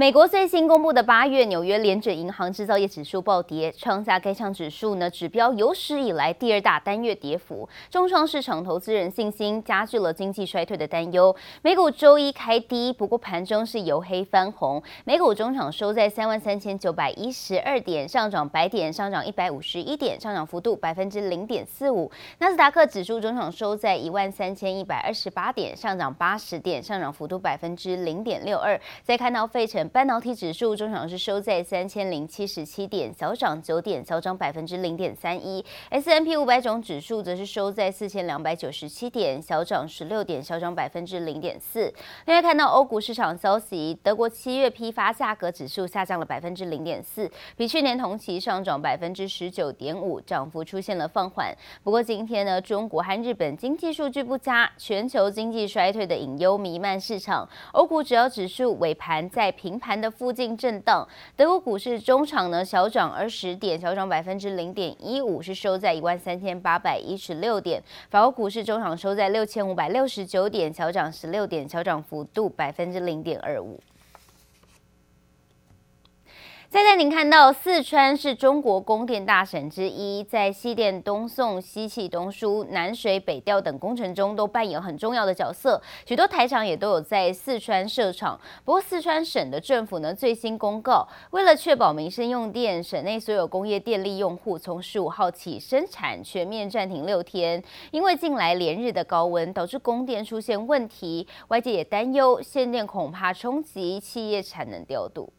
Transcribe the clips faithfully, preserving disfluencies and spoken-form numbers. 美国最新公布的八月纽约联准银行制造业指数暴跌，创下该项指数呢指标有史以来第二大单月跌幅。重创市场投资人信心，加剧了经济衰退的担忧。美股周一开低，不过盘中是由黑翻红。美股中场收在三万三千九百一十二点，上涨百点，上涨一百五十一点，上涨幅度百分之零点四五。纳斯达克指数中场收在一万三千一百二十八点，上涨八十点，上涨幅度百分之零点六二。再看到费城半导体指数中场是收在三千零七十七点，小涨九点，小涨百分之零点三一。S and P 五百种指数则是收在四千两百九十七点，小涨十六点，小涨百分之零点四。另外看到欧股市场消息，德国七月批发价格指数下降了百分之零点四，比去年同期上涨百分之十九点五，涨幅出现了放缓。不过今天呢，中国和日本经济数据不佳，全球经济衰退的隐忧弥漫市场。欧股主要指数尾盘在平盘的附近震荡，德国股市中场呢小涨二十点，小涨百分之零点一五，是收在一万三千八百一十六点。法国股市中场收在六千五百六十九点，小涨十六点，小涨幅度百分之零点二五。再带您看到，四川是中国供电大省之一，在西电、东送、西气、东输、南水、北调等工程中都扮演很重要的角色。许多台厂也都有在四川设厂。不过，四川省的政府呢最新公告，为了确保民生用电，省内所有工业电力用户从十五号起生产全面暂停六天。因为近来连日的高温导致供电出现问题，外界也担忧限电恐怕冲击企业产能调度。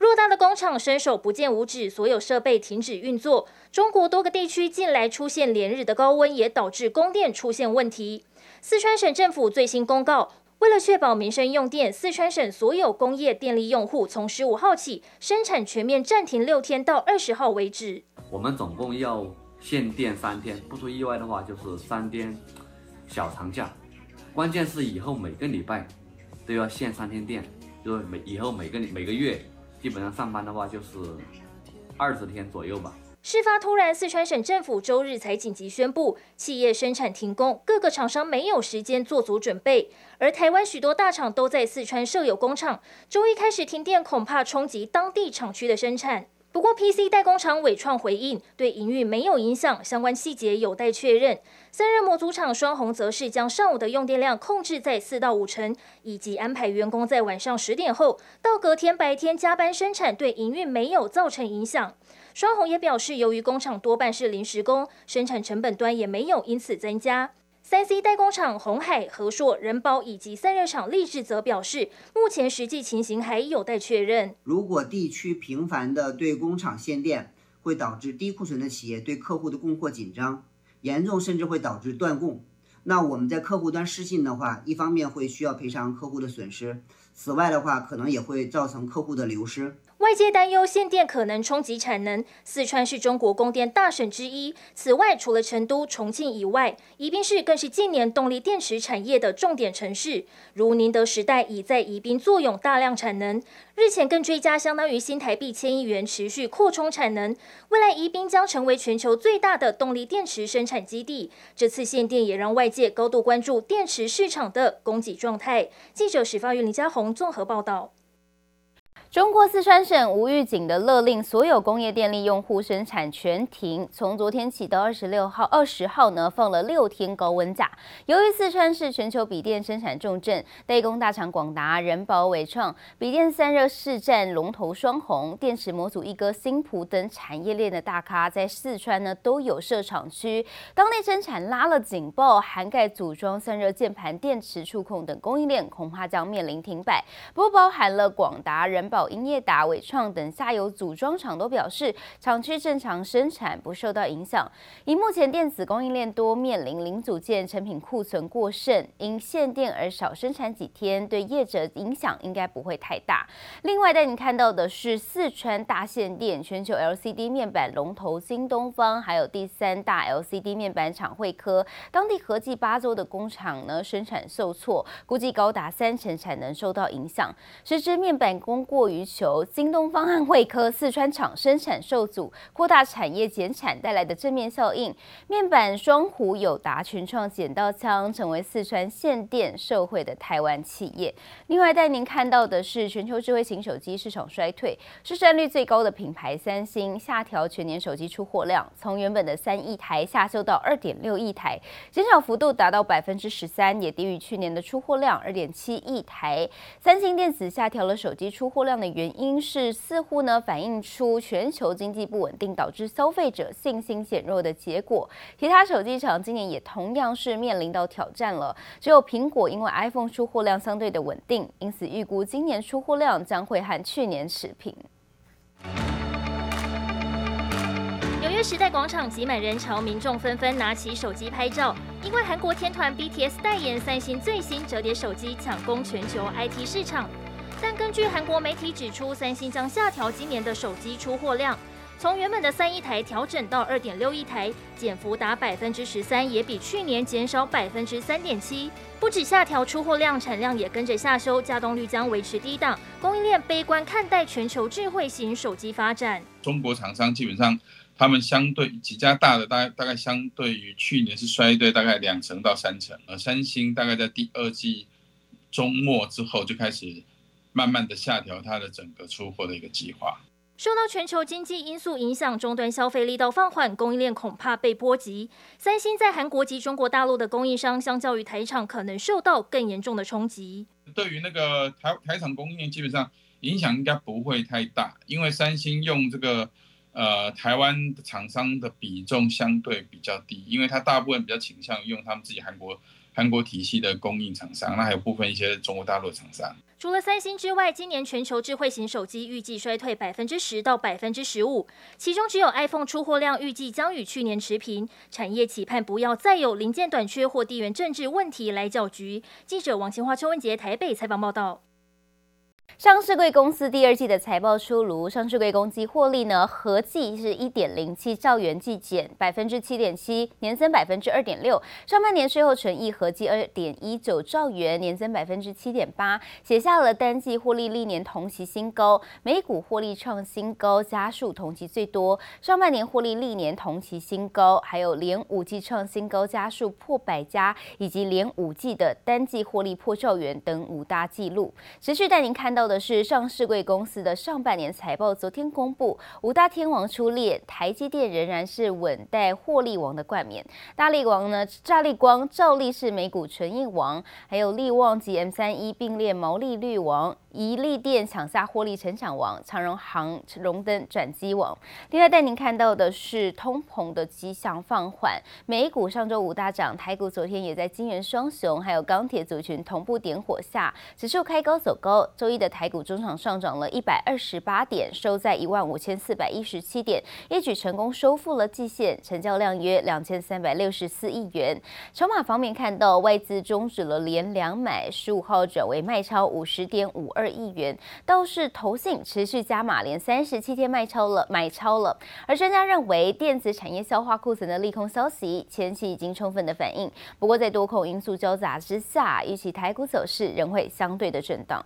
偌大的工厂伸手不见五指，所有设备停止运作。中国多个地区近来出现连日的高温，也导致供电出现问题。四川省政府最新公告，为了确保民生用电，四川省所有工业电力用户从十五号起生产全面暂停六天，到二十号为止。我们总共要限电三天，不出意外的话就是三天小长假。关键是以后每个礼拜都要限三天电，就是每以后每个每个月。基本上上班的话就是二十天左右吧。事发突然，四川省政府周日才紧急宣布企业生产停工，各个厂商没有时间做足准备。而台湾许多大厂都在四川设有工厂，周一开始停电，恐怕冲击当地厂区的生产。不过 ，P C 代工厂伟创回应，对营运没有影响，相关细节有待确认。散热模组厂双红则是将上午的用电量控制在四到五成，以及安排员工在晚上十点后到隔天白天加班生产，对营运没有造成影响。双红也表示，由于工厂多半是临时工，生产成本端也没有因此增加。三 C 代工厂鸿海、和硕、仁宝以及散热厂立志则表示，目前实际情形还有待确认。如果地区频繁的对工厂限电，会导致低库存的企业对客户的供货紧张，严重甚至会导致断供。那我们在客户端失信的话，一方面会需要赔偿客户的损失，此外的话，可能也会造成客户的流失。外界担忧限电可能冲击产能。四川是中国供电大省之一，此外除了成都、重庆以外，宜宾市更是近年动力电池产业的重点城市。如宁德时代已在宜宾坐拥大量产能，日前更追加相当于新台币千亿元，持续扩充产能。未来宜宾将成为全球最大的动力电池生产基地。这次限电也让外界高度关注电池市场的供给状态。记者史发云、林嘉宏综合报道。中国四川省无预警的勒令所有工业电力用户生产全停，从昨天起到二十六号、二十号呢放了六天高温假。由于四川是全球笔电生产重镇，代工大厂广达、仁宝、伟创、笔电散热市占龙头双红、电池模组一哥新普等产业链的大咖，在四川呢都有设厂区。当地生产拉了警报，涵盖组装、散热、键盘、电池、触控等供应链恐怕将面临停摆。不过，包含了广达、仁宝、英业达、伟创等下游组装厂都表示，厂区正常生产不受到影响。以目前电子供应链多面临零组件成品库存过剩，因限电而少生产几天，对业者影响应该不会太大。另外带你看到的是，四川大限电，全球 L C D 面板龙头京东方，还有第三大 L C D 面板厂惠科，当地合计八州的工厂呢生产受挫，估计高达三成产能受到影响。时值面板供过于求，京东方和惠科四川厂生产受阻，扩大产业减产带来的正面效应。面板双虎、友达、群创捡到枪，成为四川限电受惠的台湾企业。另外带您看到的是全球智慧型手机市场衰退，市占率最高的品牌三星下调全年手机出货量，从原本的三亿台下修到二点六亿台，减少幅度达到百分之十三，也低于去年的出货量二点七亿台。三星电子下调了手机出货量的原因是，似乎呢反映出全球经济不稳定导致消费者信心减弱的结果。其他手机厂今年也同样是面临到挑战了。只有苹果因为 iPhone 出货量相对的稳定，因此预估今年出货量将会和去年持平。纽约时代广场挤满人潮，民众纷纷拿起手机拍照。因为韩国天团 B T S 代言三星最新折叠手机，抢攻全球 I T 市场。但根据韩国媒体指出，三星将下调今年的手机出货量，从原本的三亿台调整到二点六亿台，减幅达百分之十三，也比去年减少百分之三点七。不止下调出货量，产量也跟着下修，稼动率将维持低档。供应链悲观看待全球智慧型手机发展。中国厂商基本上，他们相对几家大的大概大概相对于去年是衰退大概两成到三成，而三星大概在第二季中末之后就开始慢慢的下调它的整个出货的一个计划。受到全球经济因素影响，终端消费力道放缓，供应链恐怕被波及。三星在韩国及中国大陆的供应商，相较于台厂可能受到更严重的冲击。对于那个 台, 台厂供应链基本上影响应该不会太大，因为三星用这个呃，台湾厂商的比重相对比较低，因为它大部分比较倾向用他们自己韩国韩国体系的供应厂商，那还有部分一些中国大陆厂商。除了三星之外，今年全球智慧型手机预计衰退百分之十到百分之十五，其中只有 iPhone 出货量预计将与去年持平。产业期盼不要再有零件短缺或地缘政治问题来搅局。记者王清华、邱文杰台北采访报道。上市柜公司第二季的财报出炉，上市柜公司获利呢合计是 一点零七 兆元，季减 百分之七点七， 年增 百分之二点六， 上半年税后纯益合计 二点一九 兆元，年增 百分之七点八， 写下了单季获利历年同期新高，每股获利创新高，家数同期最多，上半年获利历年同期新高，还有连五季创新高，家数破百家，以及连五季的单季获利破兆元等五大纪录。持续带您看到的是上市柜公司的上半年财报，昨天公布，五大天王出列，台积电仍然是稳带获利王的冠冕，大立光呢，大立光、兆力是每股纯益王，还有力旺及 M 三十一 并列毛利率王，宜力电抢下获利成长王，长荣航荣登转机王。另外带您看到的是通膨的迹象放缓，美股上周五大涨，台股昨天也在晶圆双雄还有钢铁族群同步点火下，指数开高走高，周一的台股中场上涨了一百二十八点，收在一万五千四百一十七点，一举成功收复了季线，成交量约两千三百六十四亿元。筹码方面看到外资终止了连两买，十五号转为卖超 五十点五二亿元，倒是投信持续加码，连三十七天卖超了买超了。而专家认为电子产业消化库存的利空消息前期已经充分的反应，不过在多空因素交杂之下，预期台股走势仍会相对的震荡。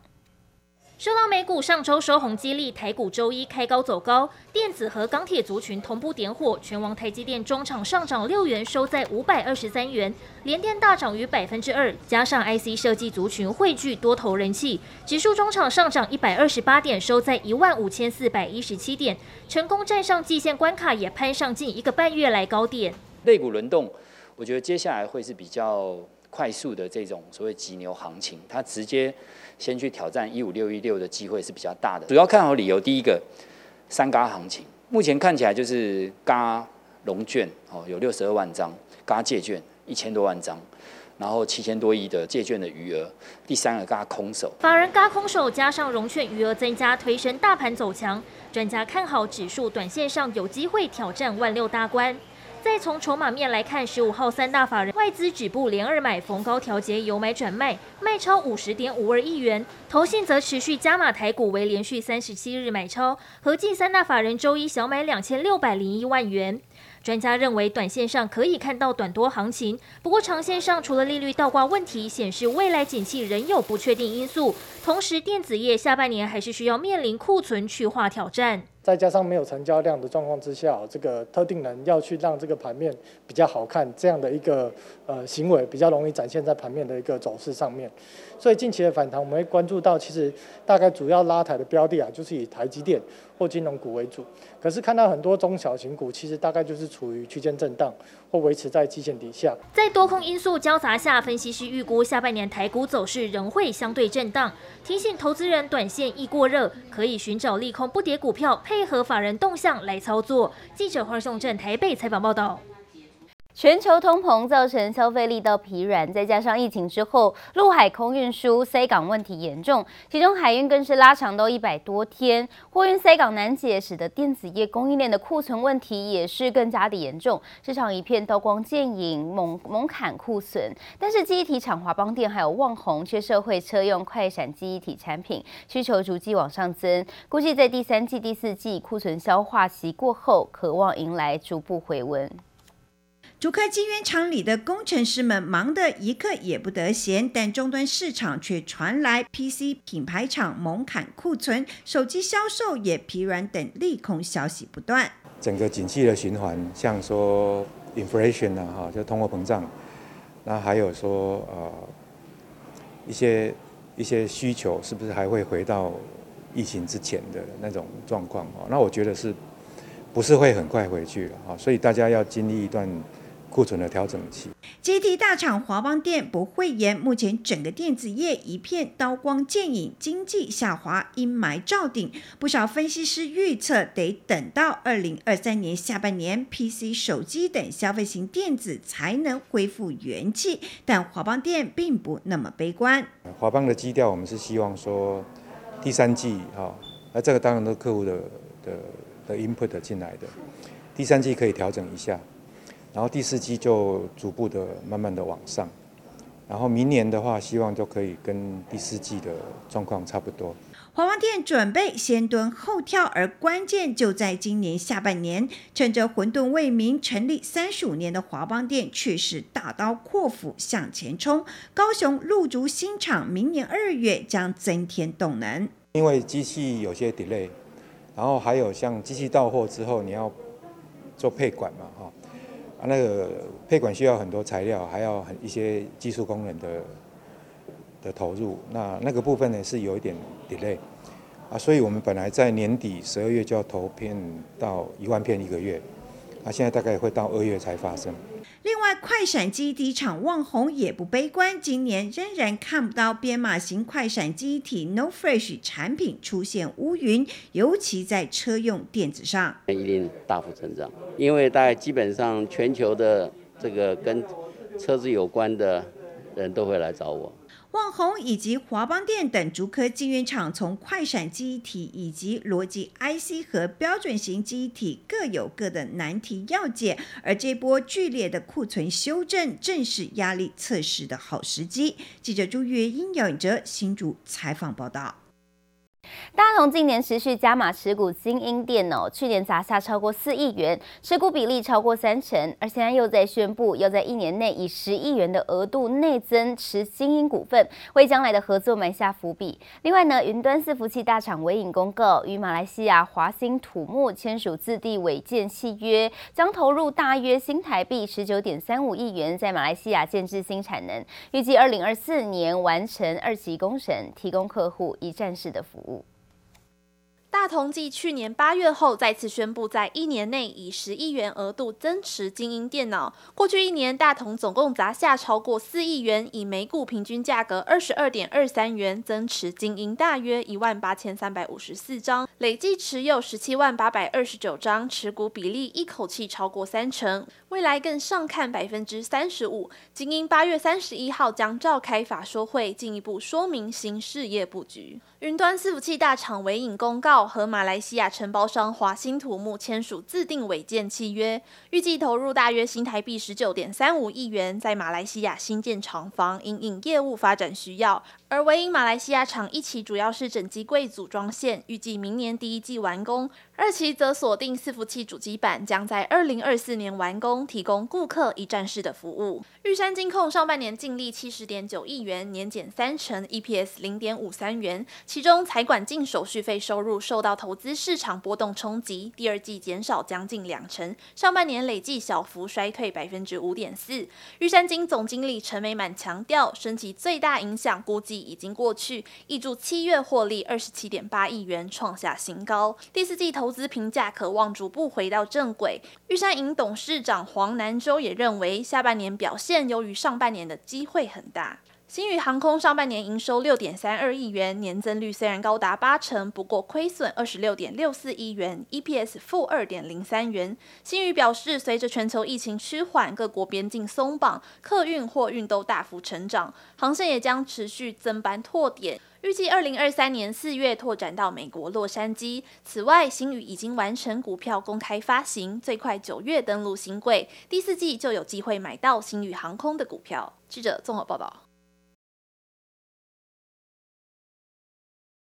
受到美股上周收红激励，台股周一开高走高，电子和钢铁族群同步点火，全网台积电中场上涨六元，收在五百二十三元，联电大涨逾百分之二，加上 I C 设计族群汇聚多头人气，指数中场上涨一百二十八点，收在一万五千四百一十七点，成功站上季线关卡，也攀上近一个半月来高点。类股轮动，我觉得接下来会是比较快速的这种所谓急牛行情，它直接先去挑战一五六一六的机会是比较大的。主要看好理由，第一个，三嘎行情，目前看起来就是嘎融券哦，有六十二万张，嘎借券一千多万张，然后七千多亿的借券的余额。第三个嘎空手，法人嘎空手加上融券余额增加，推升大盘走强。专家看好指数短线上有机会挑战万六大关。再从筹码面来看，十五号三大法人外资止步连二买，逢高调节，由买转卖，卖超五十点五二亿元。投信则持续加码台股，为连续三十七日买超，合计三大法人周一小买两千六百零一万元。专家认为，短线上可以看到短多行情，不过长线上除了利率倒挂问题显示未来景气仍有不确定因素，同时电子业下半年还是需要面临库存去化挑战。再加上没有成交量的状况之下，这个特定人要去让这个盘面比较好看，这样的一个呃行为比较容易展现在盘面的一个走势上面。所以近期的反弹，我们会关注到，其实大概主要拉抬的标的啊，就是以台积电或金融股为主。可是看到很多中小型股，其实大概就是处于区间震荡或维持在季线底下。在多空因素交杂下，分析师预估下半年台股走势仍会相对震荡，提醒投资人短线易过热，可以寻找利空不跌股票，配合法人动向来操作。记者黄颂正台北采访报道。全球通膨造成消费力道疲软，再加上疫情之后，陆海空运输塞港问题严重，其中海运更是拉长到一百多天，货运塞港难解，使得电子业供应链的库存问题也是更加的严重，市场一片刀光剑影，猛猛砍库存。但是记忆体厂华邦电还有旺宏却社会车用快闪记忆体产品需求逐季往上增，估计在第三季、第四季库存消化期过后，可望迎来逐步回温。竹科晶圆厂里的工程师们忙得一刻也不得闲，但终端市场却传来 P C 品牌厂猛砍库存，手机销售也疲软等利空消息不断。整个景气的循环，像说 inflation 啊，就通货膨胀，那还有说呃一些一些需求是不是还会回到疫情之前的那种状况？那我觉得是不是会很快回去了？所以大家要经历一段库存的调整期。记忆体大厂华邦电不讳言，目前整个电子业一片刀光剑影，经济下滑阴霾罩顶。不少分析师预测，得等到二零二三年下半年 ，P C、手机等消费型电子才能恢复元气。但华邦电并不那么悲观。华邦的基调，我们是希望说第三季哈，那这个当然都客户的的的 input 进来的，第三季可以调整一下。然后第四季就逐步的、慢慢的往上，然后明年的话，希望就可以跟第四季的状况差不多。华邦电准备先蹲后跳，而关键就在今年下半年。趁着混沌未明，成立三十五年的华邦电却是大刀阔斧向前冲。高雄陆竹新厂明年二月将增添动能，因为机器有些 delay， 然后还有像机器到货之后，你要做配管嘛，哈。那个配管需要很多材料，还要一些技术工人的的投入，那那个部分呢是有一点 delay 啊，所以我们本来在年底十二月就要投片到一万片一个月，啊，现在大概会到二月才发生。另外，快闪记忆体厂旺宏也不悲观，今年仍然看不到编码型快闪记忆体 No Flash 产品出现乌云，尤其在车用电子上，一定大幅成长。因为大概基本上全球的这个跟车子有关的人都会来找我。旺宏以及华邦电等竹科晶圆厂从快闪记忆体以及逻辑 I C 和标准型记忆体各有各的难题要解，而这波剧烈的库存修正正是压力测试的好时机。记者朱月英、姚颖哲新竹采访报道。大同近年持续加码持股晶英电脑，去年砸下超过四亿元，持股比例超过三成，而现在又在宣布要在一年内以十亿元的额度内增持晶英股份，为将来的合作埋下伏笔。另外呢，云端伺服器大厂微影公告与马来西亚华兴土木签署自地违建契约，将投入大约新台币十九点三五亿元在马来西亚建置新产能，预计二零二四年完成二期工程，提供客户一站式的服务。大同继去年八月后，再次宣布在一年内以十亿元额度增持晶英电脑。过去一年，大同总共砸下超过四亿元，以每股平均价格二十二点二三元增持晶英大约一万八千三百五十四张，累计持有十七万八百二十九张，持股比例一口气超过三成，未来更上看百分之三十五。晶英八月三十一号将召开法说会，进一步说明新事业布局。云端伺服器大厂微影公告，和马来西亚承包商华兴土木签署自定违建契约，预计投入大约新台币十九点三五亿元，在马来西亚新建厂房，因应业务发展需要。而唯影马来西亚厂一期主要是整机柜组装线，预计明年第一季完工；二期则锁定伺服器主机板，将在二零二四年完工，提供顾客一站式的服务。玉山金控上半年净利七十点九亿元，年减三成 ，E P S 零点五三元。其中财管净手续费收入受到投资市场波动冲击，第二季减少将近两成，上半年累计小幅衰退百分之五点四。玉山金总经理陈美满强调，升级最大影响估计已经过去，挹注七月获利二十七点八亿元，创下新高。第四季投资评价可望逐步回到正轨。玉山银董事长黄南洲也认为，下半年表现优于上半年的机会很大。星宇航空上半年营收 六点三二 亿元，年增率虽然高达八成，不过亏损 二十六点六四 亿元 ，E P S 负 二点零三 元。星宇表示，随着全球疫情趋缓，各国边境松绑，客运、货运都大幅成长，航线也将持续增班拓点。预计二零二三年四月拓展到美国洛杉矶。此外，星宇已经完成股票公开发行，最快九月登陆新柜，第四季就有机会买到星宇航空的股票。记者综合报道。